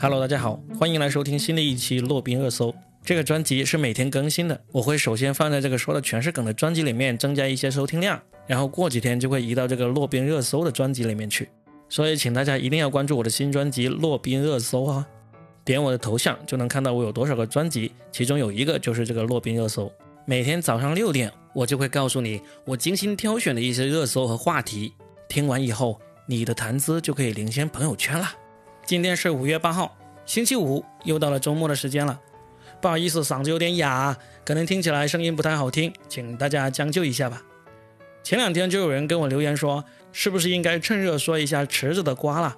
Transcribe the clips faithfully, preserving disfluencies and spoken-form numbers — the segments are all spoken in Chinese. Hello， 大家好，欢迎来收听新的一期洛宾热搜。这个专辑是每天更新的，我会首先放在这个说的全是梗的专辑里面增加一些收听量，然后过几天就会移到这个洛宾热搜的专辑里面去。所以请大家一定要关注我的新专辑洛宾热搜啊！点我的头像就能看到我有多少个专辑，其中有一个就是这个洛宾热搜。每天早上六点，我就会告诉你我精心挑选的一些热搜和话题。听完以后，你的谈资就可以领先朋友圈了。今天是五月八号，星期五，又到了周末的时间了。不好意思，嗓子有点哑，可能听起来声音不太好听，请大家将就一下吧。前两天就有人跟我留言说，是不是应该趁热说一下池子的瓜了？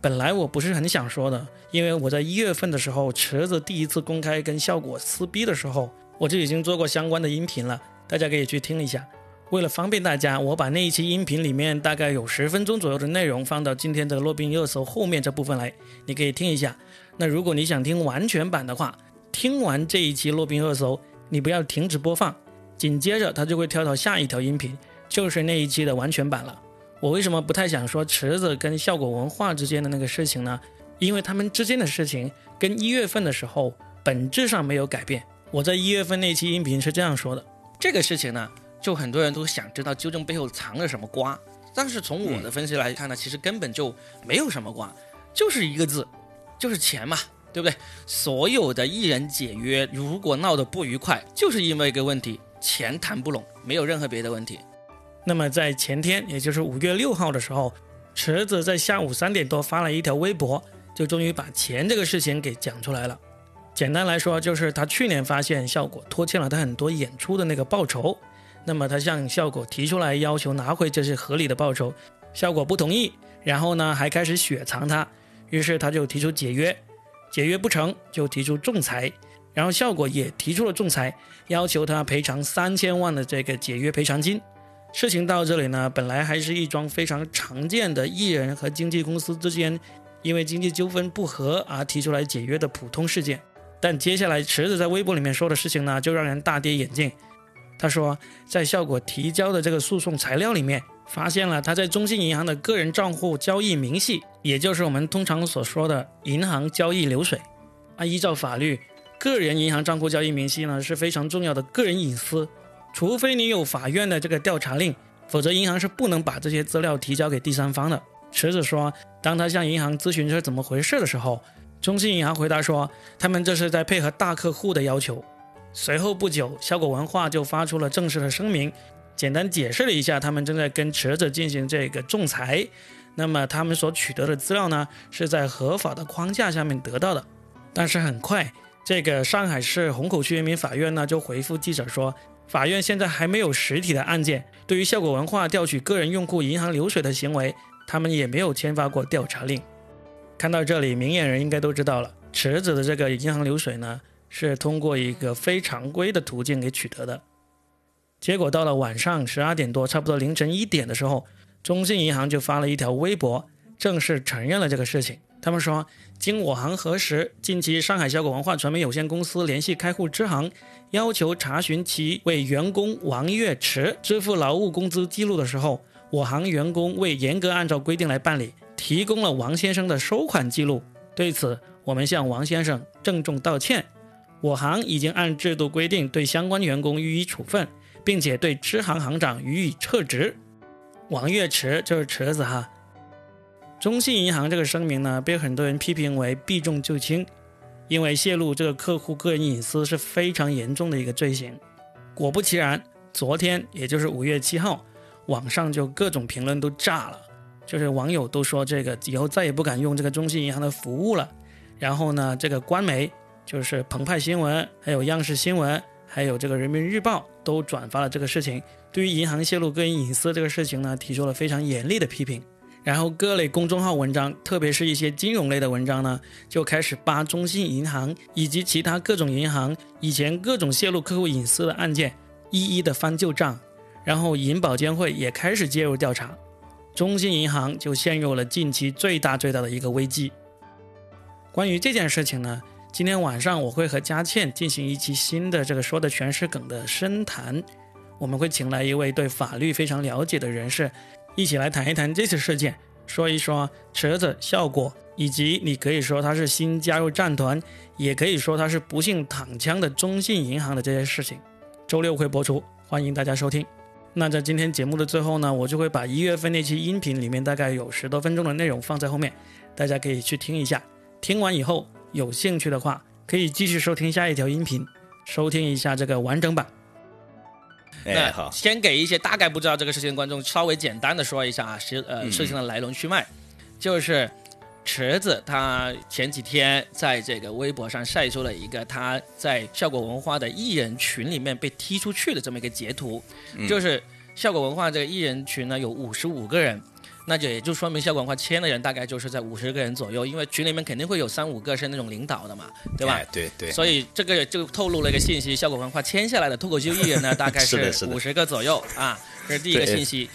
本来我不是很想说的，因为我在一月份的时候，池子第一次公开跟效果撕逼的时候，我就已经做过相关的音频了，大家可以去听一下。为了方便大家，我把那一期音频里面大概有十分钟左右的内容放到今天的洛宾热搜后面这部分来，你可以听一下。那如果你想听完全版的话，听完这一期洛宾热搜，你不要停止播放，紧接着它就会跳到下一条音频，就是那一期的完全版了。我为什么不太想说池子跟效果文化之间的那个事情呢？因为他们之间的事情跟一月份的时候本质上没有改变。我在一月份那期音频是这样说的，这个事情呢，就很多人都想知道究竟背后藏了什么瓜，但是从我的分析来看呢，其实根本就没有什么瓜，就是一个字，就是钱嘛，对不对？所有的艺人解约如果闹得不愉快，就是因为一个问题，钱谈不拢，没有任何别的问题。那么在前天，也就是五月六号的时候，池子在下午三点多发了一条微博，就终于把钱这个事情给讲出来了。简单来说，就是他去年发现效果拖欠了他很多演出的那个报酬，那么他向效果提出来要求拿回这些合理的报酬，效果不同意，然后呢还开始雪藏他，于是他就提出解约，解约不成就提出仲裁，然后效果也提出了仲裁，要求他赔偿三千万的这个解约赔偿金。事情到这里呢，本来还是一桩非常常见的艺人和经纪公司之间因为经济纠纷不和而提出来解约的普通事件，但接下来池子在微博里面说的事情呢，就让人大跌眼镜。他说，在效果提交的这个诉讼材料里面，发现了他在中信银行的个人账户交易明细，也就是我们通常所说的银行交易流水。啊，依照法律，个人银行账户交易明细呢是非常重要的个人隐私，除非你有法院的这个调查令，否则银行是不能把这些资料提交给第三方的。池子说，当他向银行咨询是怎么回事的时候，中信银行回答说，他们这是在配合大客户的要求。随后不久，效果文化就发出了正式的声明，简单解释了一下他们正在跟池子进行这个仲裁，那么他们所取得的资料呢是在合法的框架下面得到的。但是很快，这个上海市虹口区人民法院呢就回复记者说，法院现在还没有实体的案件，对于效果文化调取个人用户银行流水的行为，他们也没有签发过调查令。看到这里，明眼人应该都知道了，池子的这个银行流水呢是通过一个非常规的途径给取得的。结果到了晚上十二点多，差不多凌晨一点的时候，中信银行就发了一条微博，正式承认了这个事情。他们说，经我行核实，近期上海效果文化传媒有限公司联系开户支行，要求查询其为员工王月池支付劳务工资记录的时候，我行员工未严格按照规定来办理，提供了王先生的收款记录，对此我们向王先生郑重道歉。我行已经按制度规定对相关员工予以处分，并且对支行行长予以撤职。王月池就是池子哈。中信银行这个声明呢，被很多人批评为避重就轻，因为泄露这个客户个人隐私是非常严重的一个罪行。果不其然，昨天也就是五月七号，网上就各种评论都炸了，就是网友都说这个以后再也不敢用这个中信银行的服务了。然后呢，这个官媒就是澎湃新闻，还有央视新闻，还有这个人民日报都转发了这个事情，对于银行泄露个人隐私这个事情呢，提出了非常严厉的批评。然后各类公众号文章，特别是一些金融类的文章呢，就开始扒中信银行以及其他各种银行以前各种泄露客户隐私的案件，一一的翻旧账。然后银保监会也开始介入调查，中信银行就陷入了近期最大最大的一个危机。关于这件事情呢，今天晚上我会和佳倩进行一期新的这个说的全是梗的深谈，我们会请来一位对法律非常了解的人士，一起来谈一谈这次事件，说一说池子、效果以及你可以说他是新加入战团，也可以说他是不幸躺枪的中信银行的这些事情，周六会播出，欢迎大家收听。那在今天节目的最后呢，我就会把一月份那期音频里面大概有十多分钟的内容放在后面，大家可以去听一下，听完以后有兴趣的话可以继续收听下一条音频，收听一下这个完整版。哎，好，先给一些大概不知道这个事情的观众稍微简单的说一下啊，事呃事情的来龙去脉，嗯、就是池子他前几天在这个微博上晒出了一个他在效果文化的艺人群里面被踢出去的这么一个截图，嗯、就是效果文化这个艺人群呢有五十五个人，那就也就说明效果文化签的人大概就是在五十个人左右，因为群里面肯定会有三五个是那种领导的嘛，对吧？哎、对对。所以这个就透露了一个信息，效果文化签下来的脱口秀艺人呢，大概是五十个左右啊，这是第一个信息。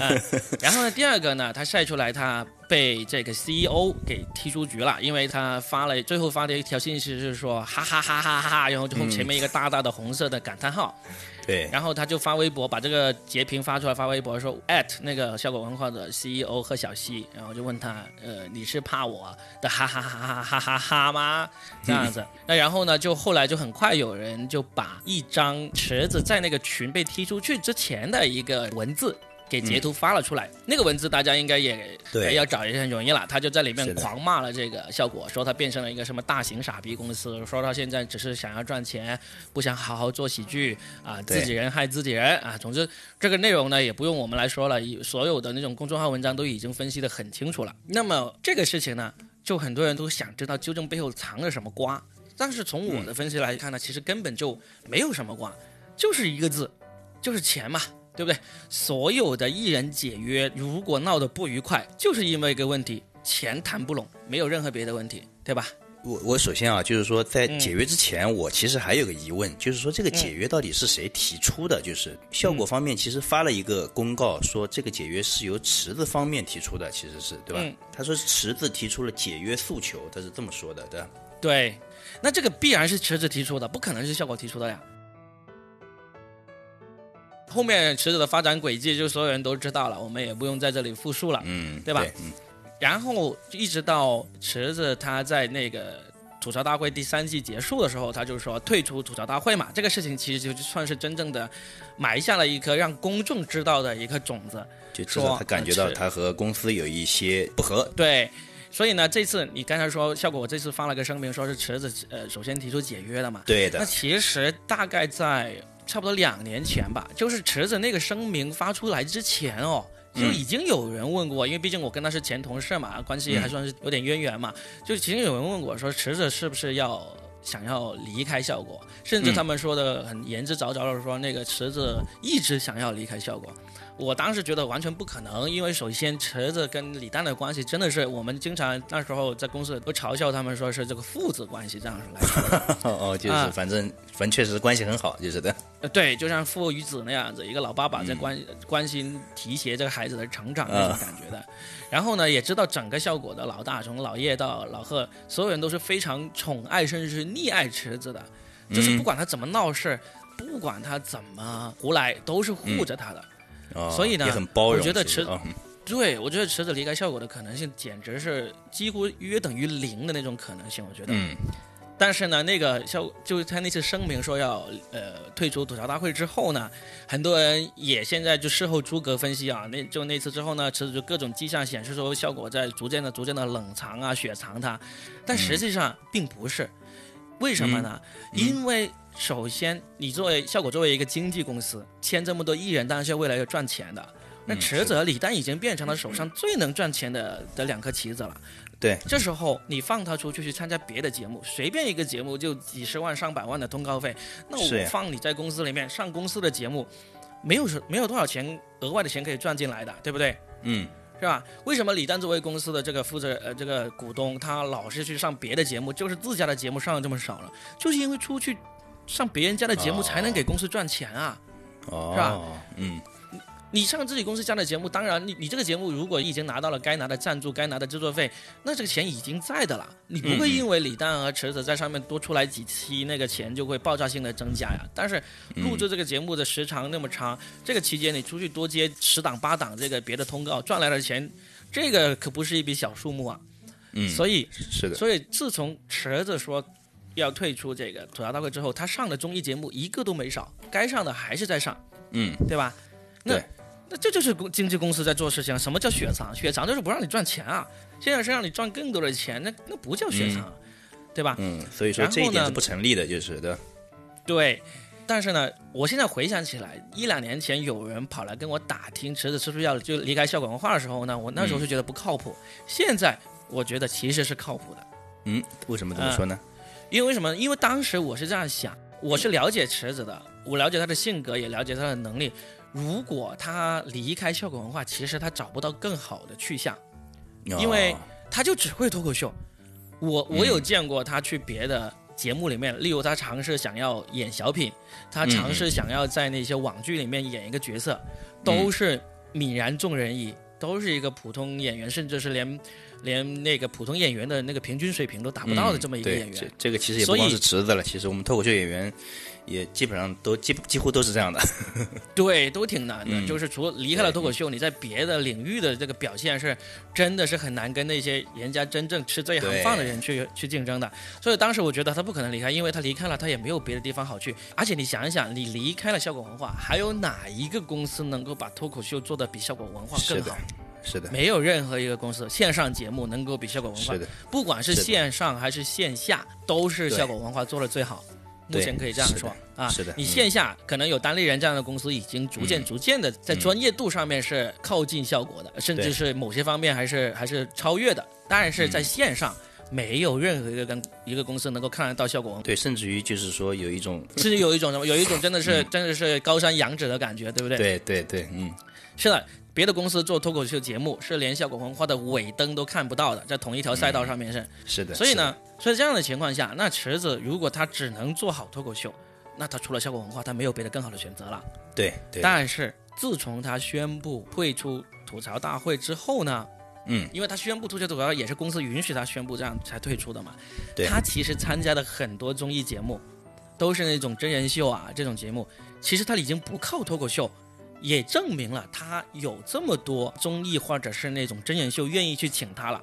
啊、然后呢，第二个呢，他晒出来他被这个 C E O 给踢出局了，因为他发了最后发的一条信息是说哈哈哈哈哈哈，然后就前面一个大大的红色的感叹号。嗯对，然后他就发微博，把这个截屏发出来，发微博说 at 那个效果文化的 C E O 贺小西，然后就问他，呃，你是怕我的哈哈哈哈哈哈哈吗？这样子，那然后呢，就后来就很快有人就把一张池子在那个群被踢出去之前的一个文字给截图发了出来，嗯、那个文字大家应该也要找也很容易了。他就在里面狂骂了这个效果，说他变成了一个什么大型傻逼公司，说他现在只是想要赚钱，不想好好做喜剧啊、呃，自己人害自己人啊。总之，这个内容呢也不用我们来说了，所有的那种公众号文章都已经分析得很清楚了。那么这个事情呢，就很多人都想知道究竟背后藏着什么瓜，但是从我的分析来看呢，嗯、其实根本就没有什么瓜，就是一个字，就是钱嘛。对不对？所有的艺人解约，如果闹得不愉快，就是因为一个问题，钱谈不拢，没有任何别的问题，对吧？我我首先啊，就是说在解约之前，嗯、我其实还有个疑问，就是说这个解约到底是谁提出的？嗯、就是效果方面其实发了一个公告，说这个解约是由池子方面提出的，其实是对吧？嗯、他说池子提出了解约诉求，他是这么说的，对吧？对，那这个必然是池子提出的，不可能是效果提出的呀。后面池子的发展轨迹就所有人都知道了，我们也不用在这里复述了，嗯，对吧？对，嗯、然后一直到池子他在那个吐槽大会第三季结束的时候，他就说退出吐槽大会嘛，这个事情其实就算是真正的埋下了一颗让公众知道的一颗种子，就知道他感觉到他和公司有一些不合。对，所以呢，这次你刚才说效果，我这次发了个声明，说是池子呃首先提出解约的嘛，对的。那其实大概在差不多两年前吧，就是池子那个声明发出来之前哦，就已经有人问过，因为毕竟我跟他是前同事嘛，关系还算是有点渊源嘛，就其实有人问过说池子是不是要想要离开效果，甚至他们说的很言之凿凿的说那个池子一直想要离开效果。我当时觉得完全不可能，因为首先池子跟李诞的关系真的是，我们经常那时候在公司都嘲笑他们说是这个父子关系这样来说哦，就是反正、啊、反正确实关系很好，就是的。对，就像父与子那样子，一个老爸爸在关、嗯、关心提携这个孩子的成长那种感觉的。啊、然后呢，也知道整个效果的老大，从老叶到老贺，所有人都是非常宠爱甚至是溺爱池子的，就是不管他怎么闹事，嗯、不管他怎么胡来，都是护着他的。嗯哦、所以呢，也很包容。我觉得池，哦、对我觉得池子离开效果的可能性，简直是几乎约等于零的那种可能性。我觉得，嗯、但是呢，那个效就是他那次声明说要呃退出吐槽大会之后呢，很多人也现在就事后诸葛分析啊，那就那次之后呢，池子就各种迹象显示说效果在逐渐的、逐渐的冷藏啊、雪藏他，但实际上并不是。嗯、为什么呢？嗯、因为。首先你作为效果作为一个经纪公司签这么多艺人，当然是为了要赚钱的。那池子李诞已经变成了手上最能赚钱的的两颗棋子了，对，这时候你放他出去去参加别的节目，随便一个节目就几十万上百万的通告费，那我放你在公司里面上公司的节目，没有没有多少钱额外的钱可以赚进来的，对不对？嗯，是吧？为什么李诞作为公司的这个负责呃这个股东，他老是去上别的节目，就是自家的节目上的这么少了，就是因为出去上别人家的节目才能给公司赚钱啊，哦、是吧？嗯，你上自己公司家的节目，当然你你这个节目如果已经拿到了该拿的赞助、该拿的制作费，那这个钱已经在的了，你不会因为李诞和池子在上面多出来几期，那个钱就会爆炸性的增加呀。但是录制这个节目的时长那么长，嗯、这个期间你出去多接十档八档这个别的通告，赚来的钱，这个可不是一笔小数目啊。嗯，所以是的，所以自从池子说要退出这个吐槽大会之后，他上的综艺节目一个都没少，该上的还是在上，嗯，对吧？那对那这就是经纪公司在做事情。什么叫雪藏？雪藏就是不让你赚钱啊，现在是让你赚更多的钱，那那不叫雪藏，嗯，对吧？嗯，所以说这一点是不成立的，就是的。对，但是呢，我现在回想起来，一两年前有人跑来跟我打听池子是不是要就离开笑果文化的时候呢，我那时候是觉得不靠谱，嗯，现在我觉得其实是靠谱的。嗯，为什么这么说呢？呃、因为什么？因为当时我是这样想，我是了解池子的，我了解他的性格，也了解他的能力。如果他离开笑果文化，其实他找不到更好的去向，因为他就只会脱口秀。我我有见过他去别的节目里面，例如他尝试想要演小品，他尝试想要在那些网剧里面演一个角色，都是泯然众人矣，都是一个普通演员，甚至是连连那个普通演员的那个平均水平都达不到的这么一个演员。嗯，这, 这个其实也不光是池子了，其实我们脱口秀演员也基本上都 几, 几乎都是这样的。对，都挺难的，嗯，就是除了离开了脱口秀，你在别的领域的这个表现是真的是很难跟那些人家真正吃这一行饭的人去去竞争的。所以当时我觉得他不可能离开，因为他离开了他也没有别的地方好去。而且你想一想，你离开了笑果文化，还有哪一个公司能够把脱口秀做得比笑果文化更好？是的，没有任何一个公司线上节目能够比效果文化，不管是线上还是线下，都是效果文化做的最好。目前可以这样说啊，是的，你线下可能有单立人这样的公司，已经逐渐逐渐的在专业度上面是靠近效果的，嗯，甚至是某些方面还是还是超越的。但是在线上，嗯，没有任何一个跟一个公司能够看得到效果文化。对，甚至于就是说有一种，甚至有一种什么，有一种真的是，嗯，真的是高山仰止的感觉，对不对？对对对，嗯，是的。别的公司做脱口秀节目是连效果文化的尾灯都看不到的，在同一条赛道上面是，嗯，是的。所以呢，所以这样的情况下，那池子如果他只能做好脱口秀，那他除了效果文化，他没有别的更好的选择了。对，对。但是自从他宣布退出吐槽大会之后呢，嗯，因为他宣布退出吐槽也是公司允许他宣布这样才退出的嘛。对。他其实参加的很多综艺节目，都是那种真人秀啊这种节目，其实他已经不靠脱口秀。也证明了他有这么多综艺或者是那种真人秀愿意去请他了，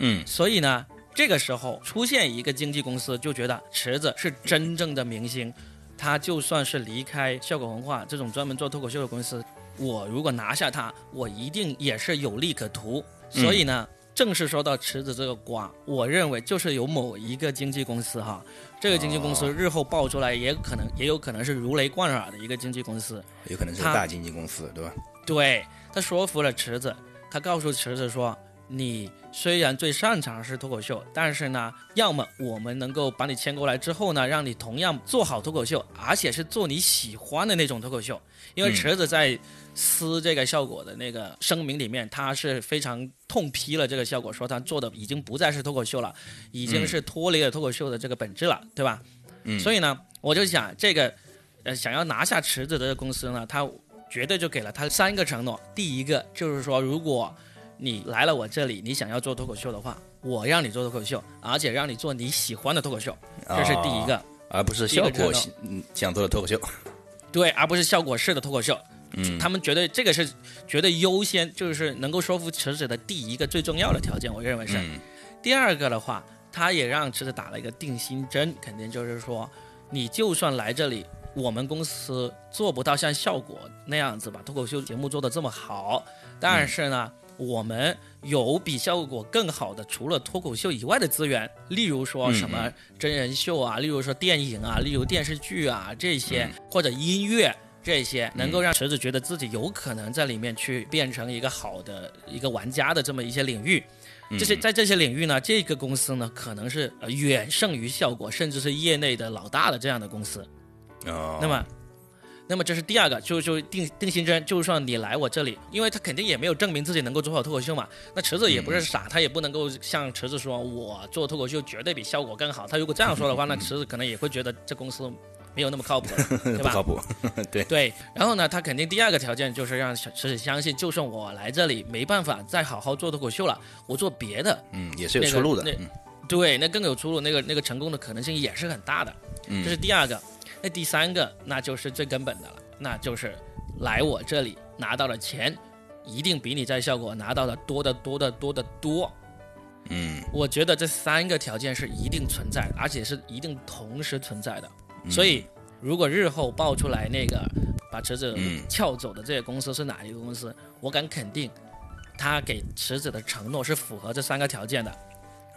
嗯，所以呢，这个时候出现一个经纪公司就觉得池子是真正的明星，他就算是离开笑果文化这种专门做脱口秀的公司，我如果拿下他，我一定也是有利可图，嗯，所以呢，正是说到池子这个瓜，我认为就是有某一个经纪公司哈，这个经纪公司日后爆出来也可能也有可能是如雷贯耳的一个经纪公司，有可能是大经纪公司，对吧？对，他说服了池子，他告诉池子说，你虽然最擅长是脱口秀，但是呢，要么我们能够把你签过来之后呢，让你同样做好脱口秀，而且是做你喜欢的那种脱口秀。因为池子在撕这个效果的那个声明里面，他是非常痛批了这个效果，说他做的已经不再是脱口秀了，已经是脱离了脱口秀的这个本质了，对吧？嗯，所以呢，我就想这个，呃，想要拿下池子的公司呢，他绝对就给了他三个承诺。第一个就是说，如果你来了我这里，你想要做脱口秀的话，我让你做脱口秀，而且让你做你喜欢的脱口秀，这是第一个，哦，而不是效果想做的脱口秀。对，而不是效果式的脱口秀。嗯，他们觉得这个是绝对优先，就是能够说服池子的第一个最重要的条件，我认为是。嗯，第二个的话，他也让池子打了一个定心针，肯定就是说，你就算来这里，我们公司做不到像效果那样子把脱口秀节目做得这么好，但是呢，嗯，我们有比效果更好的除了脱口秀以外的资源，例如说什么真人秀啊，例如说电影啊，例如电视剧啊这些，或者音乐这些，能够让池子觉得自己有可能在里面去变成一个好的一个玩家的这么一些领域。这些在这些领域呢，这个公司呢可能是远胜于效果，甚至是业内的老大的这样的公司。那么那么这是第二个，就就定定心针，就算你来我这里，因为他肯定也没有证明自己能够做好脱口秀嘛。那池子也不是傻，他也不能够像池子说我做脱口秀绝对比效果更好。他如果这样说的话，那池子可能也会觉得这公司没有那么靠谱，对吧？不靠谱，对对。然后呢，他肯定第二个条件就是让池子相信，就算我来这里没办法再好好做脱口秀了，我做别的，嗯，也是有出路的。那个嗯，对，那更有出路，那个那个成功的可能性也是很大的。嗯，这是第二个。那第三个，那就是最根本的了，那就是来我这里拿到的钱，一定比你在效果拿到的多得多得多得多。嗯，我觉得这三个条件是一定存在的，而且是一定同时存在的。嗯、所以，如果日后爆出来那个把池子撬走的这个公司是哪一个公司，嗯、我敢肯定，他给池子的承诺是符合这三个条件的。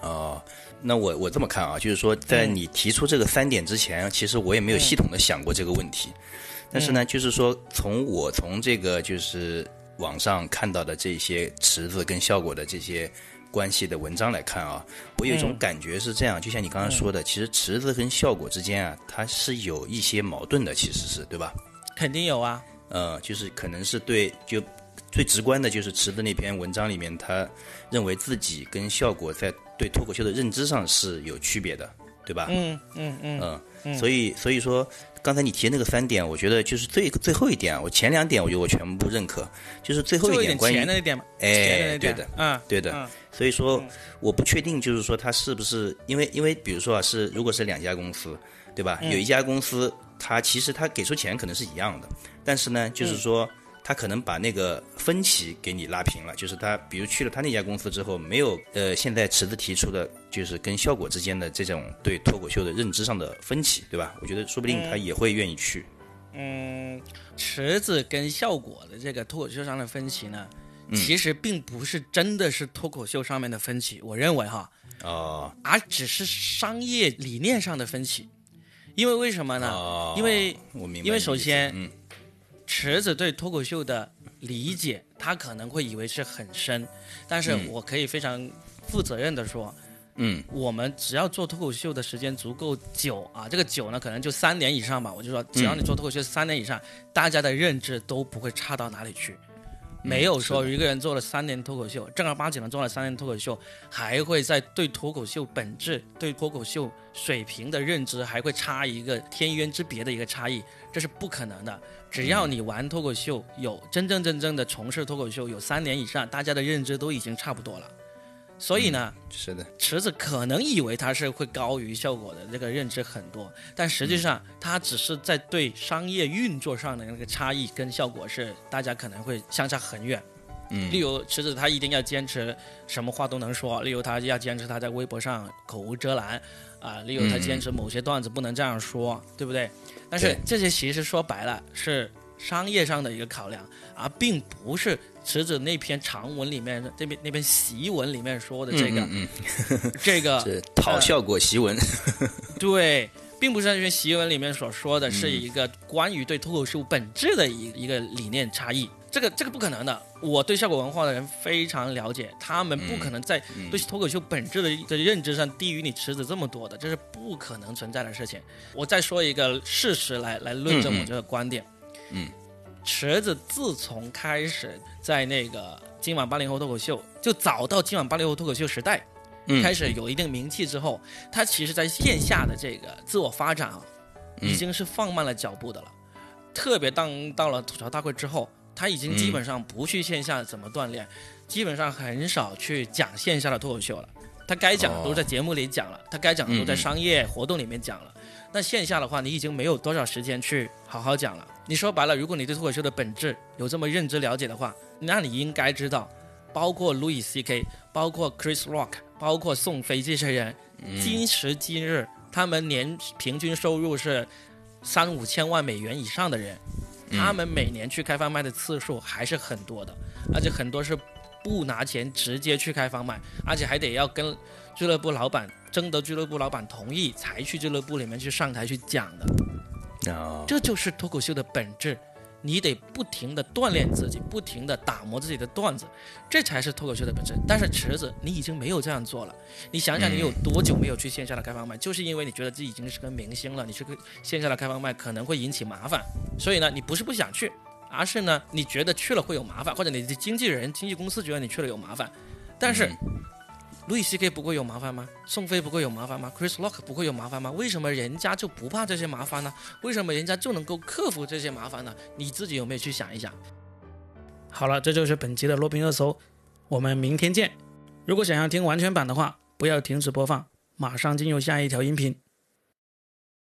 哦，那我我这么看啊，就是说，在你提出这个三点之前，嗯、其实我也没有系统的想过这个问题。嗯、但是呢，就是说，从我从这个就是网上看到的这些池子跟效果的这些关系的文章来看啊，我有一种感觉是这样，嗯、就像你刚刚说的，嗯、其实池子跟效果之间啊，它是有一些矛盾的，其实是对吧？肯定有啊。呃，就是可能是对就。最直观的就是池子那篇文章里面，他认为自己跟效果在对脱口秀的认知上是有区别的，对吧？嗯嗯嗯嗯，所以所以说，刚才你提那个三点，我觉得就是最最后一点，我前两点我觉得我全部认可，就是最后一点关于前的那点嘛，哎，对的，嗯，对的。所以说，我不确定，就是说他是不是因为因为比如说啊，是如果是两家公司，对吧？有一家公司，他其实他给出钱可能是一样的，但是呢，就是说。他可能把那个分歧给你拉平了，就是他比如去了他那家公司之后，没有呃现在池子提出的就是跟效果之间的这种对脱口秀的认知上的分歧，对吧？我觉得说不定他也会愿意去。嗯，池子跟效果的这个脱口秀上的分歧呢，其实并不是真的是脱口秀上面的分歧，我认为哈，哦，而只是商业理念上的分歧。因为为什么呢？哦，因为我明白，因为首先，嗯。池子对脱口秀的理解，他可能会以为是很深，但是我可以非常负责任的说，嗯，我们只要做脱口秀的时间足够久啊，这个久呢可能就三年以上吧，我就说只要你做脱口秀三年以上，嗯、大家的认知都不会差到哪里去，没有说一个人做了三年脱口秀，正儿八经的做了三年脱口秀，还会在对脱口秀本质、对脱口秀水平的认知还会差一个天渊之别的一个差异，这是不可能的。只要你玩脱口秀，有真真正正的从事脱口秀有三年以上，大家的认知都已经差不多了。所以呢，嗯、是的，池子可能以为他是会高于效果的这个认知很多，但实际上他只是在对商业运作上的那个差异跟效果是大家可能会相差很远。嗯，例如池子他一定要坚持什么话都能说，例如他要坚持他在微博上口无遮拦啊、呃，例如他坚持某些段子不能这样说，嗯、对不对？但是这些其实说白了是商业上的一个考量，而并不是池子那篇长文里面那篇那篇檄文里面说的这个，嗯嗯嗯、这个讨效果檄文，呃、对，并不是那篇檄文里面所说的是一个关于对脱口秀本质的一一个理念差异，这个这个不可能的。我对效果文化的人非常了解，他们不可能在对脱口秀本质的认知上低于你池子这么多的，这是不可能存在的事情。我再说一个事实来来论证我这个观点。嗯嗯嗯，池子自从开始在那个今晚八零后脱口秀，就早到今晚八零后脱口秀时代，嗯、开始有一定名气之后，他其实在线下的这个自我发展啊，已经是放慢了脚步的了。嗯、特别当到了吐槽大会之后，他已经基本上不去线下怎么锻炼，嗯、基本上很少去讲线下的脱口秀了。他该讲的都在节目里讲了，哦、他该讲的都在商业活动里面讲了。嗯嗯，那线下的话，你已经没有多少时间去好好讲了。你说白了，如果你对脱口秀的本质有这么认知了解的话，那你应该知道，包括 Louis C K， 包括 Chris Rock， 包括宋飞这些人，嗯、今时今日他们年平均收入是三五千万美元以上的人，嗯、他们每年去开放麦的次数还是很多的，而且很多是不拿钱直接去开放麦，而且还得要跟俱乐部老板征得俱乐部老板同意才去俱乐部里面去上台去讲的。No. 这就是脱口秀的本质，你得不停的锻炼自己，不停的打磨自己的段子，这才是脱口秀的本质。但是池子你已经没有这样做了，你想想你有多久没有去线下的开放麦，嗯、就是因为你觉得自己已经是个明星了，你去线下的开放麦可能会引起麻烦，所以呢你不是不想去，而是呢你觉得去了会有麻烦，或者你的经纪人经纪公司觉得你去了有麻烦。但是，嗯Louis C K 不会有麻烦吗？宋飞不会有麻烦吗？ Chris Rock 不会有麻烦吗？为什么人家就不怕这些麻烦呢？为什么人家就能够克服这些麻烦呢？你自己有没有去想一想？好了，这就是本期的罗宾热搜，我们明天见。如果想要听完全版的话，不要停止播放，马上进入下一条音频。